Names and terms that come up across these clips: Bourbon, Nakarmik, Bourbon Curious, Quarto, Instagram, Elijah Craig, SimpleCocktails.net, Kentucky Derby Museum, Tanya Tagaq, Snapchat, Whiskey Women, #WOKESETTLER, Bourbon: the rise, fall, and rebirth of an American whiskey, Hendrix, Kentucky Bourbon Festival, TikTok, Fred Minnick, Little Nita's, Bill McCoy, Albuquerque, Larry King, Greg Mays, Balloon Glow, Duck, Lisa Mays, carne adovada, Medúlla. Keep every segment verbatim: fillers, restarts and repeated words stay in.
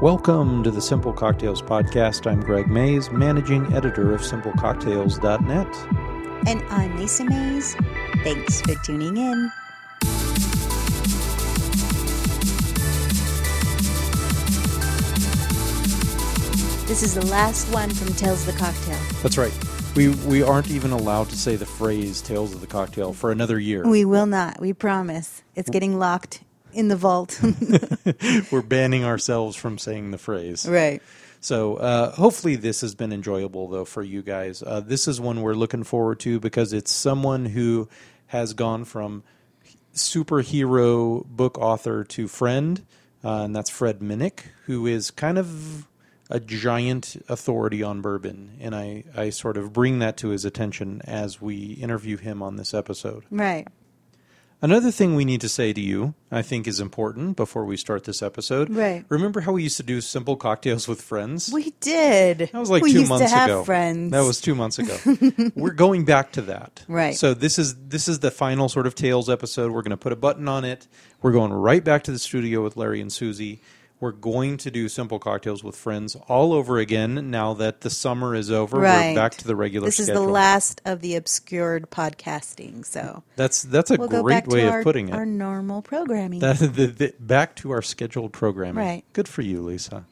Welcome to the Simple Cocktails Podcast. I'm Greg Mays, managing editor of Simple Cocktails dot net. And I'm Lisa Mays. Thanks for tuning in. This is the last one from Tales of the Cocktail. That's right. We we aren't even allowed to say the phrase Tales of the Cocktail for another year. We will not. We promise. It's getting locked in the vault. We're banning ourselves from saying the phrase. Right. So uh, hopefully this has been enjoyable, though, for you guys. Uh, this is one we're looking forward to because it's someone who has gone from superhero book author to friend, uh, and that's Fred Minnick, who is kind of a giant authority on bourbon, and I, I sort of bring that to his attention as we interview him on this episode. Right. Another thing we need to say to you, I think, is important before we start this episode. Right. Remember how we used to do Simple Cocktails with friends? We did. That was like we two months ago. We used to have friends. That was two months ago. We're going back to that. Right. So this is this is the final sort of Tales episode. We're going to put a button on it. We're going right back to the studio with Larry and Susie. We're going to do Simple Cocktails with Friends all over again now that the summer is over. Right. We're back to the regular schedule. This is schedule. The last of the obscured podcasting. So That's that's a we'll great way of our, putting it. Our normal programming. That, the, the, back to our scheduled programming. Right. Good for you, Lisa.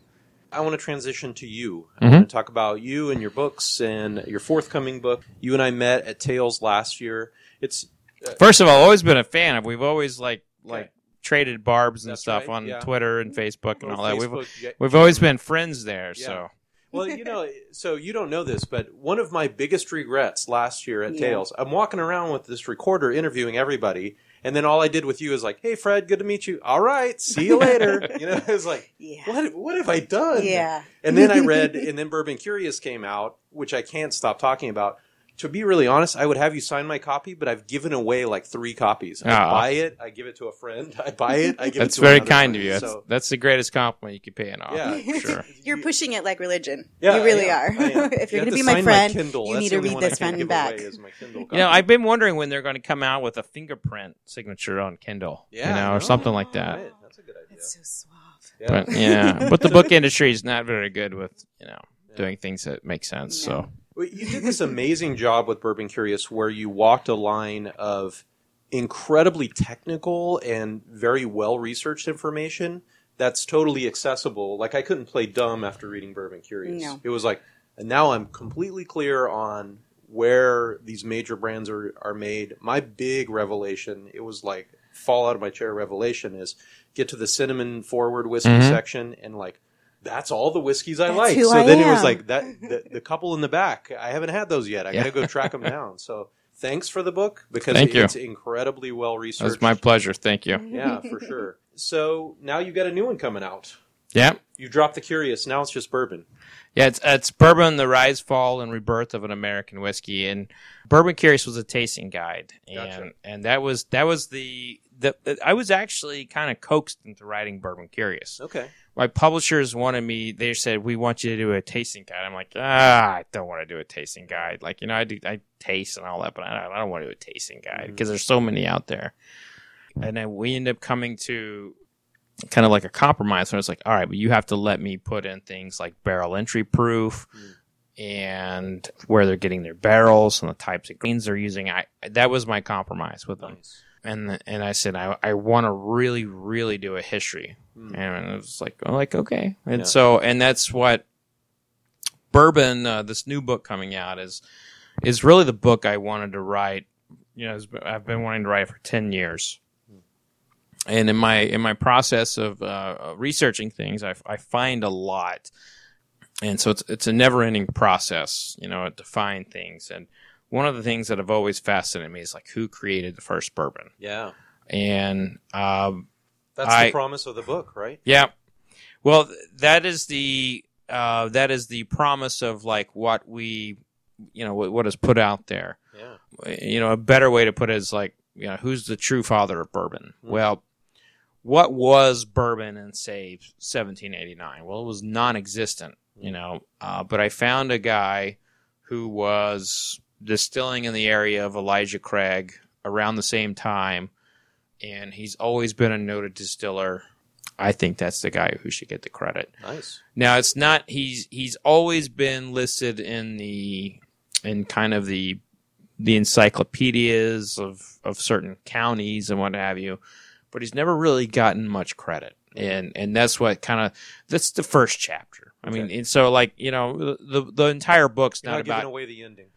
I want to transition to you. Mm-hmm. I want to talk about you and your books and your forthcoming book. You and I met at Tales last year. It's uh, First of all, I've always been a fan of. We've always like like. Okay. Traded barbs and That's stuff right. on yeah. Twitter and Facebook and oh, all that. Facebook, we've yeah. we've always been friends there. Yeah. So well, you know, so you don't know this, but one of my biggest regrets last year at yeah. Tales, I'm walking around with this recorder interviewing everybody, and then all I did with you is like, "Hey, Fred, good to meet you. All right, see you later." You know, I was like, yeah. "What? What have I done?" Yeah. And then I read, and then Bourbon Curious came out, which I can't stop talking about. To be really honest, I would have you sign my copy, but I've given away like three copies. I oh. buy it, I give it to a friend, I buy it, I give that's it to another That's very kind friend. Of you. That's, so, that's the greatest compliment you could pay an author. Yeah, sure. You're pushing it like religion. Yeah, you really yeah, are. If you're you going to be my friend, my you that's need to read this friend back. You know, I've been wondering when they're going to come out with a fingerprint signature on Kindle, yeah, you know, or something like that. Right. That's a good idea. It's so suave. Yeah. But, yeah. but the book industry is not very good with, you know, yeah. doing things that make sense, yeah. so... You did this amazing job with Bourbon Curious where you walked a line of incredibly technical and very well-researched information that's totally accessible. Like, I couldn't play dumb after reading Bourbon Curious. No. It was like, and now I'm completely clear on where these major brands are, are made. My big revelation, it was like, fall out of my chair revelation is get to the cinnamon forward whiskey mm-hmm. section and like, that's all the whiskeys I that's like. So I then am. It was like that the, the couple in the back. I haven't had those yet. I yeah. got to go track them down. So thanks for the book because it, it's incredibly well researched. It's my pleasure. Thank you. Yeah, for sure. So now you've got a new one coming out. Yeah. You dropped the Curious. Now it's just Bourbon. Yeah, it's, it's Bourbon: The Rise, Fall, and Rebirth of an American Whiskey. And Bourbon Curious was a tasting guide, and gotcha. and that was that was the. The, I was actually kind of coaxed into writing Bourbon Curious. Okay. My publishers wanted me, they said, "We want you to do a tasting guide." I'm like, ah, I don't want to do a tasting guide. Like, you know, I do, I taste and all that, but I don't, I don't want to do a tasting guide because mm-hmm. there's so many out there. And then we end up coming to kind of like a compromise where it's like, all right, but you have to let me put in things like barrel entry proof mm-hmm. and where they're getting their barrels and the types of grains they're using. I That was my compromise with them. Nice. And and I said, I, I want to really, really do a history. Mm. And I was like, I'm like, okay. And yeah. so, and that's what Bourbon, uh, this new book coming out is, is really the book I wanted to write. You know, I've been wanting to write for ten years. Mm. And in my, in my process of uh, researching things, I, I find a lot. And so it's, it's a never ending process, you know, to find things. And one of the things that have always fascinated me is like who created the first bourbon. Yeah. And um, that's I, the promise of the book, right? Yeah. Well, that is the uh, that is the promise of like what we, you know, what, what is put out there. Yeah. You know, a better way to put it is like, you know, who's the true father of bourbon? Mm-hmm. Well, what was bourbon in, say, seventeen eighty-nine? Well, it was non-existent, mm-hmm. you know, uh, but I found a guy who was distilling in the area of Elijah Craig around the same time, and he's always been a noted distiller. I think that's the guy who should get the credit. Nice. Now it's not he's he's always been listed in the in kind of the the encyclopedias of, of certain counties and what have you, but he's never really gotten much credit. And and that's what kind of that's the first chapter. I okay. mean, and so like, you know, the the entire book's You're not, not about giving away the ending.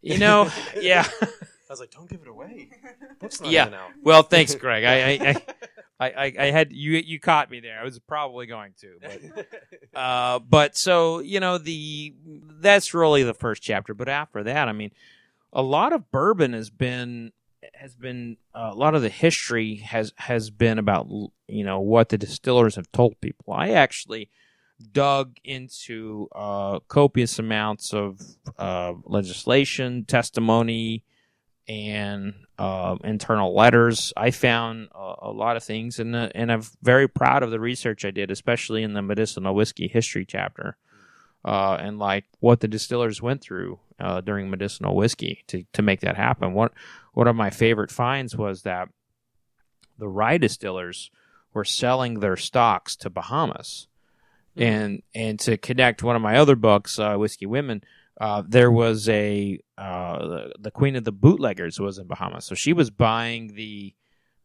You know, yeah. I was like, don't give it away. Book's not yeah. even out. Well, thanks, Greg. I, I, I, I, I had you. You caught me there. I was probably going to, but, uh, but so you know, the that's really the first chapter. But after that, I mean, a lot of bourbon has been has been uh, a lot of the history has has been about you know what the distillers have told people. I actually dug into uh, copious amounts of uh, legislation, testimony, and uh, internal letters. I found a, a lot of things, and and I'm very proud of the research I did, especially in the medicinal whiskey history chapter, uh, and like what the distillers went through uh, during medicinal whiskey to, to make that happen. One one of my favorite finds was that the rye distillers were selling their stocks to Bahamas, mm-hmm. and and to connect one of my other books, uh, Whiskey Women. Uh, there was a uh, the, the queen of the bootleggers was in Bahamas, so she was buying the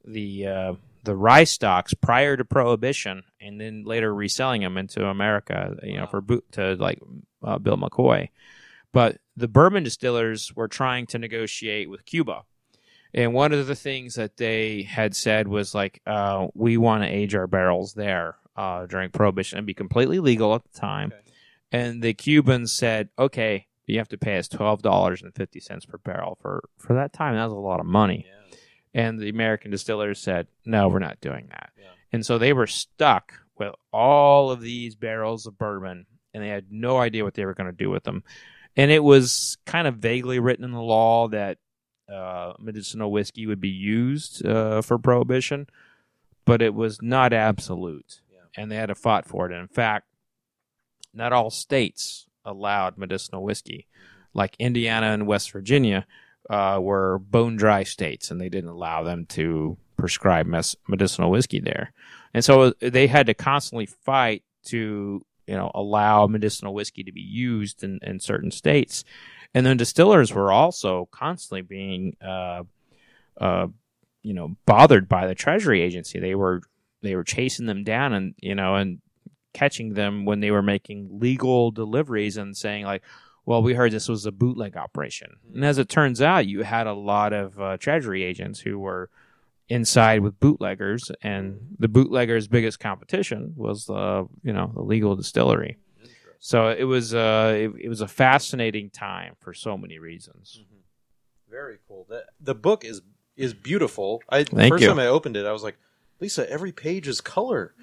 the uh, the rye stocks prior to Prohibition, and then later reselling them into America, you know, wow. for boot to like uh, Bill McCoy. But the bourbon distillers were trying to negotiate with Cuba, and one of the things that they had said was like, uh, "We want to age our barrels there uh, during Prohibition and be completely legal at the time." Okay. And the Cubans said, okay, you have to pay us twelve dollars and fifty cents per barrel. For, for that time, that was a lot of money. Yeah. And the American distillers said, no, we're not doing that. Yeah. And so they were stuck with all of these barrels of bourbon, and they had no idea what they were going to do with them. And it was kind of vaguely written in the law that uh, medicinal whiskey would be used uh, for Prohibition, but it was not absolute. Yeah. And they had to fight for it. And in fact, not all states allowed medicinal whiskey. Like Indiana and West Virginia uh, were bone dry states, and they didn't allow them to prescribe mes- medicinal whiskey there. And so they had to constantly fight to, you know, allow medicinal whiskey to be used in, in certain states. And then distillers were also constantly being, uh, uh, you know, bothered by the Treasury Agency. They were they were chasing them down, and you know, and catching them when they were making legal deliveries and saying like, well, we heard this was a bootleg operation. And as it turns out, you had a lot of uh, Treasury agents who were inside with bootleggers, and the bootleggers' biggest competition was the uh, you know the legal distillery. So it was uh it, it was a fascinating time for so many reasons. Mm-hmm. Very cool. The the book is is beautiful. I Thank the first you. time I opened it, I was like, Lisa, every page is color.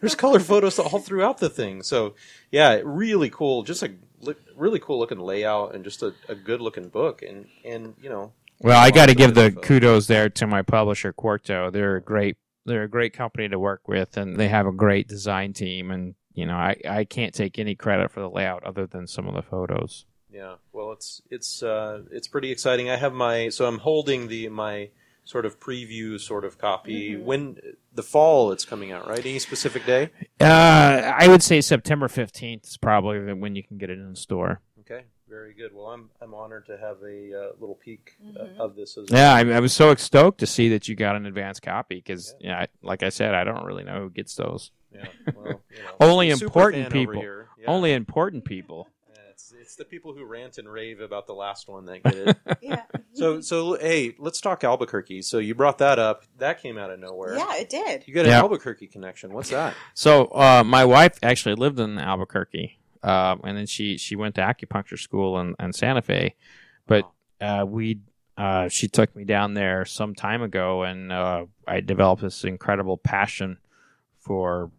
There's color photos all throughout the thing. So, yeah, really cool. Just a li- really cool looking layout, and just a, a good looking book. And, and you know. Well, I got to give the photos. kudos there to my publisher, Quarto. They're a great they're a great company to work with, and they have a great design team. And you know, I, I can't take any credit for the layout other than some of the photos. Yeah, well, it's it's uh, it's pretty exciting. I have my so I'm holding the my. sort of preview sort of copy. Mm-hmm. When the fall it's coming out, right? Any specific day? Uh, I would say September fifteenth is probably when you can get it in the store. Okay, very good. Well, I'm I'm honored to have a uh, little peek mm-hmm. uh, of this as well. Yeah, I, I was so stoked to see that you got an advanced copy because, yeah. yeah, I, like I said, I don't really know who gets those. Yeah, well, you know, Only important people. Yeah. Only important people. It's, it's the people who rant and rave about the last one that get it. yeah. So, so hey, let's talk Albuquerque. So you brought that up. That came out of nowhere. Yeah, it did. You got an yeah. Albuquerque connection. What's that? So uh, my wife actually lived in Albuquerque, uh, and then she, she went to acupuncture school in, in Santa Fe. But wow. uh, we uh, she took me down there some time ago, and uh, I developed this incredible passion for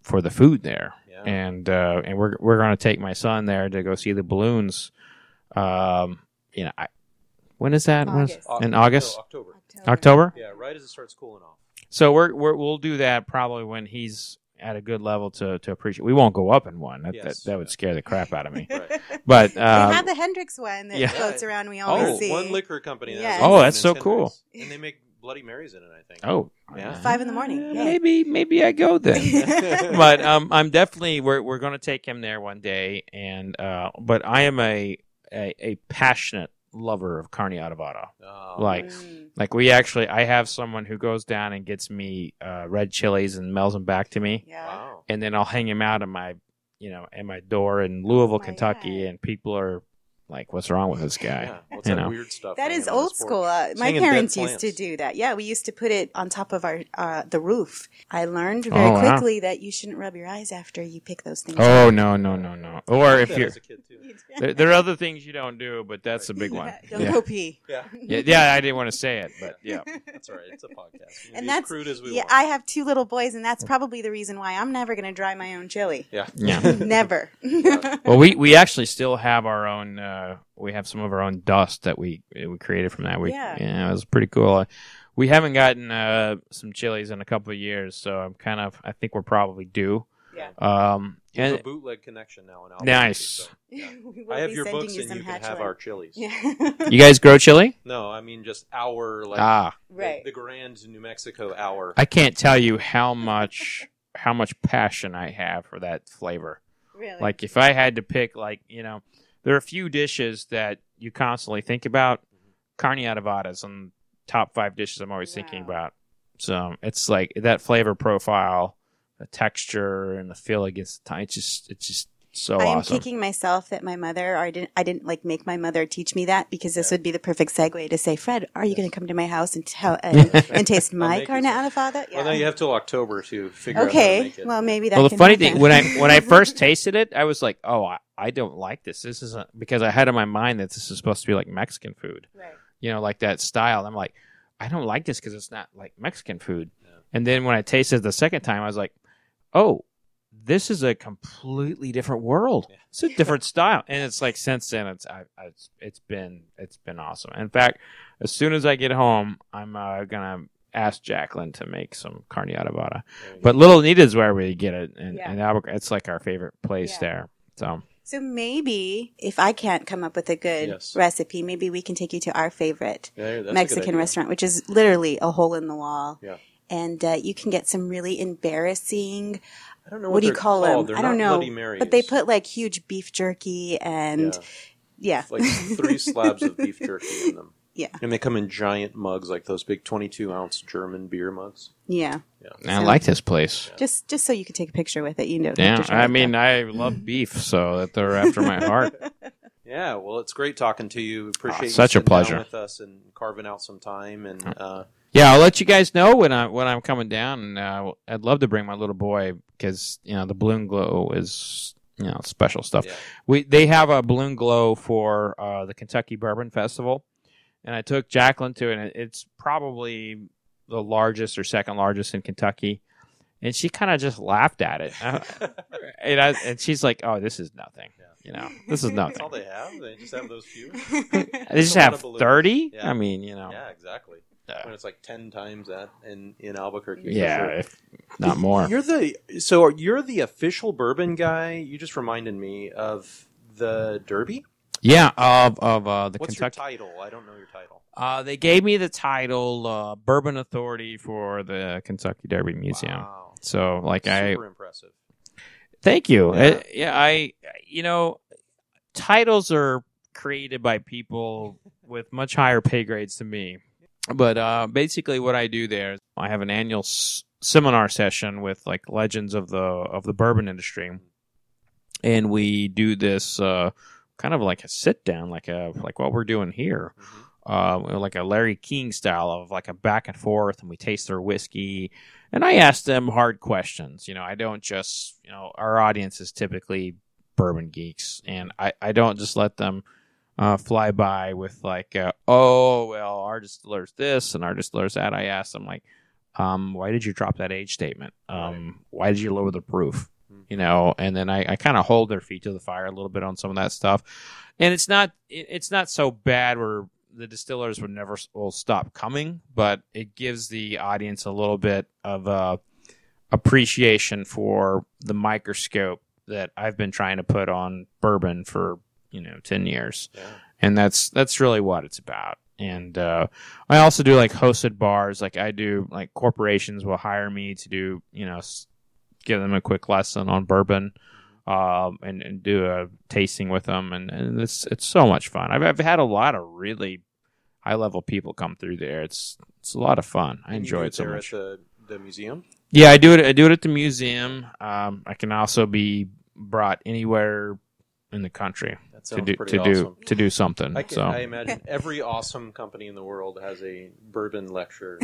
for the food there. Yeah. And uh, and we're we're gonna take my son there to go see the balloons. Um, you know, I, when is that? August. When is, August. In August, no, October. October. October. Yeah, right as it starts cooling off. So we're, we're we'll do that probably when he's at a good level to, to appreciate. We won't go up in one. That yes, that, that yeah. would scare the crap out of me. right. But um, they have the Hendrix one that yeah. floats around. We always oh, see one liquor company. Yes. Oh, that's so Hendrix. Cool. And they make Bloody Marys in it, I think. Oh, yeah, five in the morning. Yeah, yeah. Maybe, maybe I go then. But um, I'm definitely we're we're going to take him there one day. And uh, but I am a a, a passionate lover of carne adovada. Oh. Like, mm. like we actually, I have someone who goes down and gets me uh, red chilies and melds them back to me. Yeah. Wow. And then I'll hang him out in my, you know, at my door in Louisville, oh Kentucky, God. And people are. Like, what's wrong with this guy? Yeah. What's you that know? Weird stuff? That is old school. Uh, my parents used to do that. Yeah, we used to put it on top of our uh, the roof. I learned very oh, quickly wow. that you shouldn't rub your eyes after you pick those things. Oh up. no, no, no, no! Or if you're, there, there are other things you don't do, but that's right. a big one. Yeah, don't yeah. go pee. Yeah. yeah, yeah. I didn't want to say it, but yeah, that's all right. It's a podcast. And that's as crude as we yeah. want. I have two little boys, and that's probably the reason why I'm never going to dry my own chili. Yeah, yeah, never. Yeah. Well, we we actually still have our own. Uh, Uh, we have some of our own dust that we we created from that. We, yeah. yeah, it was pretty cool. Uh, we haven't gotten uh, some chilies in a couple of years, so I'm kind of. I think we're probably due. Yeah. Um, and a bootleg connection now in Albuquerque. Nice. So, yeah. I have your books, you and you can have our chilies. Yeah. You guys grow chili? No, I mean just our like ah. the, right. the Grand New Mexico hour. I can't tell you how much how much passion I have for that flavor. Really? Like if I had to pick, like you know. There are a few dishes that you constantly think about. Mm-hmm. Carne adovada is on the top five dishes I'm always wow. thinking about. So it's like that flavor profile, the texture, and the feel against the time. It's just, it's just so I'm awesome. I'm kicking myself that my mother, or I didn't, I didn't like make my mother teach me that because this yeah. would be the perfect segue to say, Fred, are you yes. going to come to my house and tell and, and taste my carne adovada? Yeah. Well, now you have till October to figure okay. out how to make it. Well, maybe that. Well, the can funny happen. Thing when I when I first tasted it, I was like, oh. I, I don't like this. This isn't because I had in my mind that this is supposed to be like Mexican food, right. you know, like that style. And I'm like, I don't like this because it's not like Mexican food. No. And then when I tasted it the second time, I was like, oh, this is a completely different world. Yeah. It's a different style. And it's like since then, it's I, I, it's it's been it's been awesome. In fact, as soon as I get home, I'm uh, gonna ask Jacqueline to make some carne adovada. But go. Little Nita's where we get it, and, yeah. and Albuquerque, it's like our favorite place yeah. there. So. So maybe if I can't come up with a good yes. recipe, maybe we can take you to our favorite yeah, Mexican restaurant, which is literally a hole in the wall. Yeah. And uh, you can get some really embarrassing, I don't know what, what do you call called? Them? They're I don't know. Bloody Marys. But they put like huge beef jerky and yeah. yeah. Like three slabs of beef jerky in them. Yeah. And they come in giant mugs, like those big twenty-two ounce German beer mugs. Yeah. yeah. And I so, like this place. Yeah. Just just so you could take a picture with it. You know. Yeah. I mean, I love beef, so that they're after my heart. Yeah. Well, it's great talking to you. Appreciate oh, you such a pleasure. Down with us and carving out some time. And uh, yeah, I'll let you guys know when, I, when I'm coming down. And uh, I'd love to bring my little boy because, you know, the Balloon Glow is... You know, special stuff. Yeah. We They have a Balloon Glow for uh, the Kentucky Bourbon Festival. And I took Jacqueline to it, and it's probably the largest or second largest in Kentucky. And she kind of just laughed at it. and, I, and she's like, oh, this is nothing. Yeah. You know, this is nothing. That's all they have? They just have those few? they just have thirty? Yeah. I mean, you know. Yeah, exactly. Uh, when it's like ten times that in, in Albuquerque. Yeah, sure. If not more. You're the So you're the official bourbon guy. You just reminded me of the Derby. Yeah, of of uh, the What's Kentucky. What's your title? I don't know your title. Uh, they gave me the title uh, Bourbon Authority for the Kentucky Derby Museum. Wow. So, like Super I. Super impressive. Thank you. Yeah. I, yeah, I. You know, titles are created by people with much higher pay grades than me. But uh, basically, what I do there, I have an annual s- seminar session with like legends of the of the bourbon industry, and we do this. Uh, Kind of like a sit down, like a like what we're doing here, mm-hmm. uh, like a Larry King style of like a back and forth, and we taste their whiskey, and I ask them hard questions. You know, I don't just you know our audience is typically bourbon geeks, and I, I don't just let them uh, fly by with like uh, oh well our distillers this and our distillers that. I ask them like, um, why did you drop that age statement? Um, right. Why did you lower the proof? You know, and then I, I kind of hold their feet to the fire a little bit on some of that stuff. And it's not it, it's not so bad where the distillers would never will stop coming, but it gives the audience a little bit of uh, appreciation for the microscope that I've been trying to put on bourbon for, you know, ten years. Yeah. And that's that's really what it's about. And uh, I also do like hosted bars. Like I do like corporations will hire me to do, you know, give them a quick lesson on bourbon, um, and, and do a tasting with them. And, and it's, it's so much fun. I've, I've had a lot of really high level people come through there. It's, it's a lot of fun. I enjoy it so much. At the, the museum? Yeah, I do it. I do it at the museum. Um, I can also be brought anywhere in the country to do to awesome. do to do something. I, can, so. I imagine every awesome company in the world has a bourbon lecture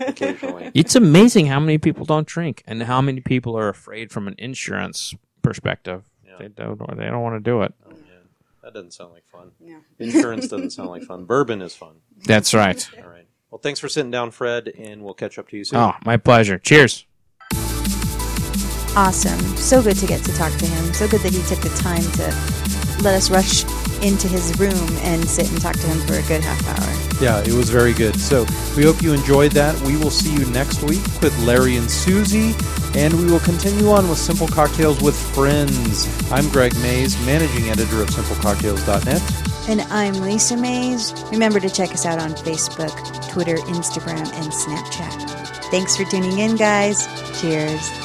occasionally. It's amazing how many people don't drink and how many people are afraid from an insurance perspective. Yeah. They don't. They don't want to do it. Oh, yeah. That doesn't sound like fun. No. Insurance doesn't sound like fun. Bourbon is fun. That's right. All right. Well, thanks for sitting down, Fred, and we'll catch up to you soon. Oh, my pleasure. Cheers. Awesome. So good to get to talk to him. So good that he took the time to let us rush into his room and sit and talk to him for a good half hour. Yeah, it was very good. So we hope you enjoyed that. We will see you next week with Larry and Susie, and we will continue on with Simple Cocktails with Friends. I'm Greg Mays, managing editor of Simple Cocktails dot net. And I'm Lisa Mays. Remember to check us out on Facebook, Twitter, Instagram, and Snapchat. Thanks for tuning in, guys. Cheers.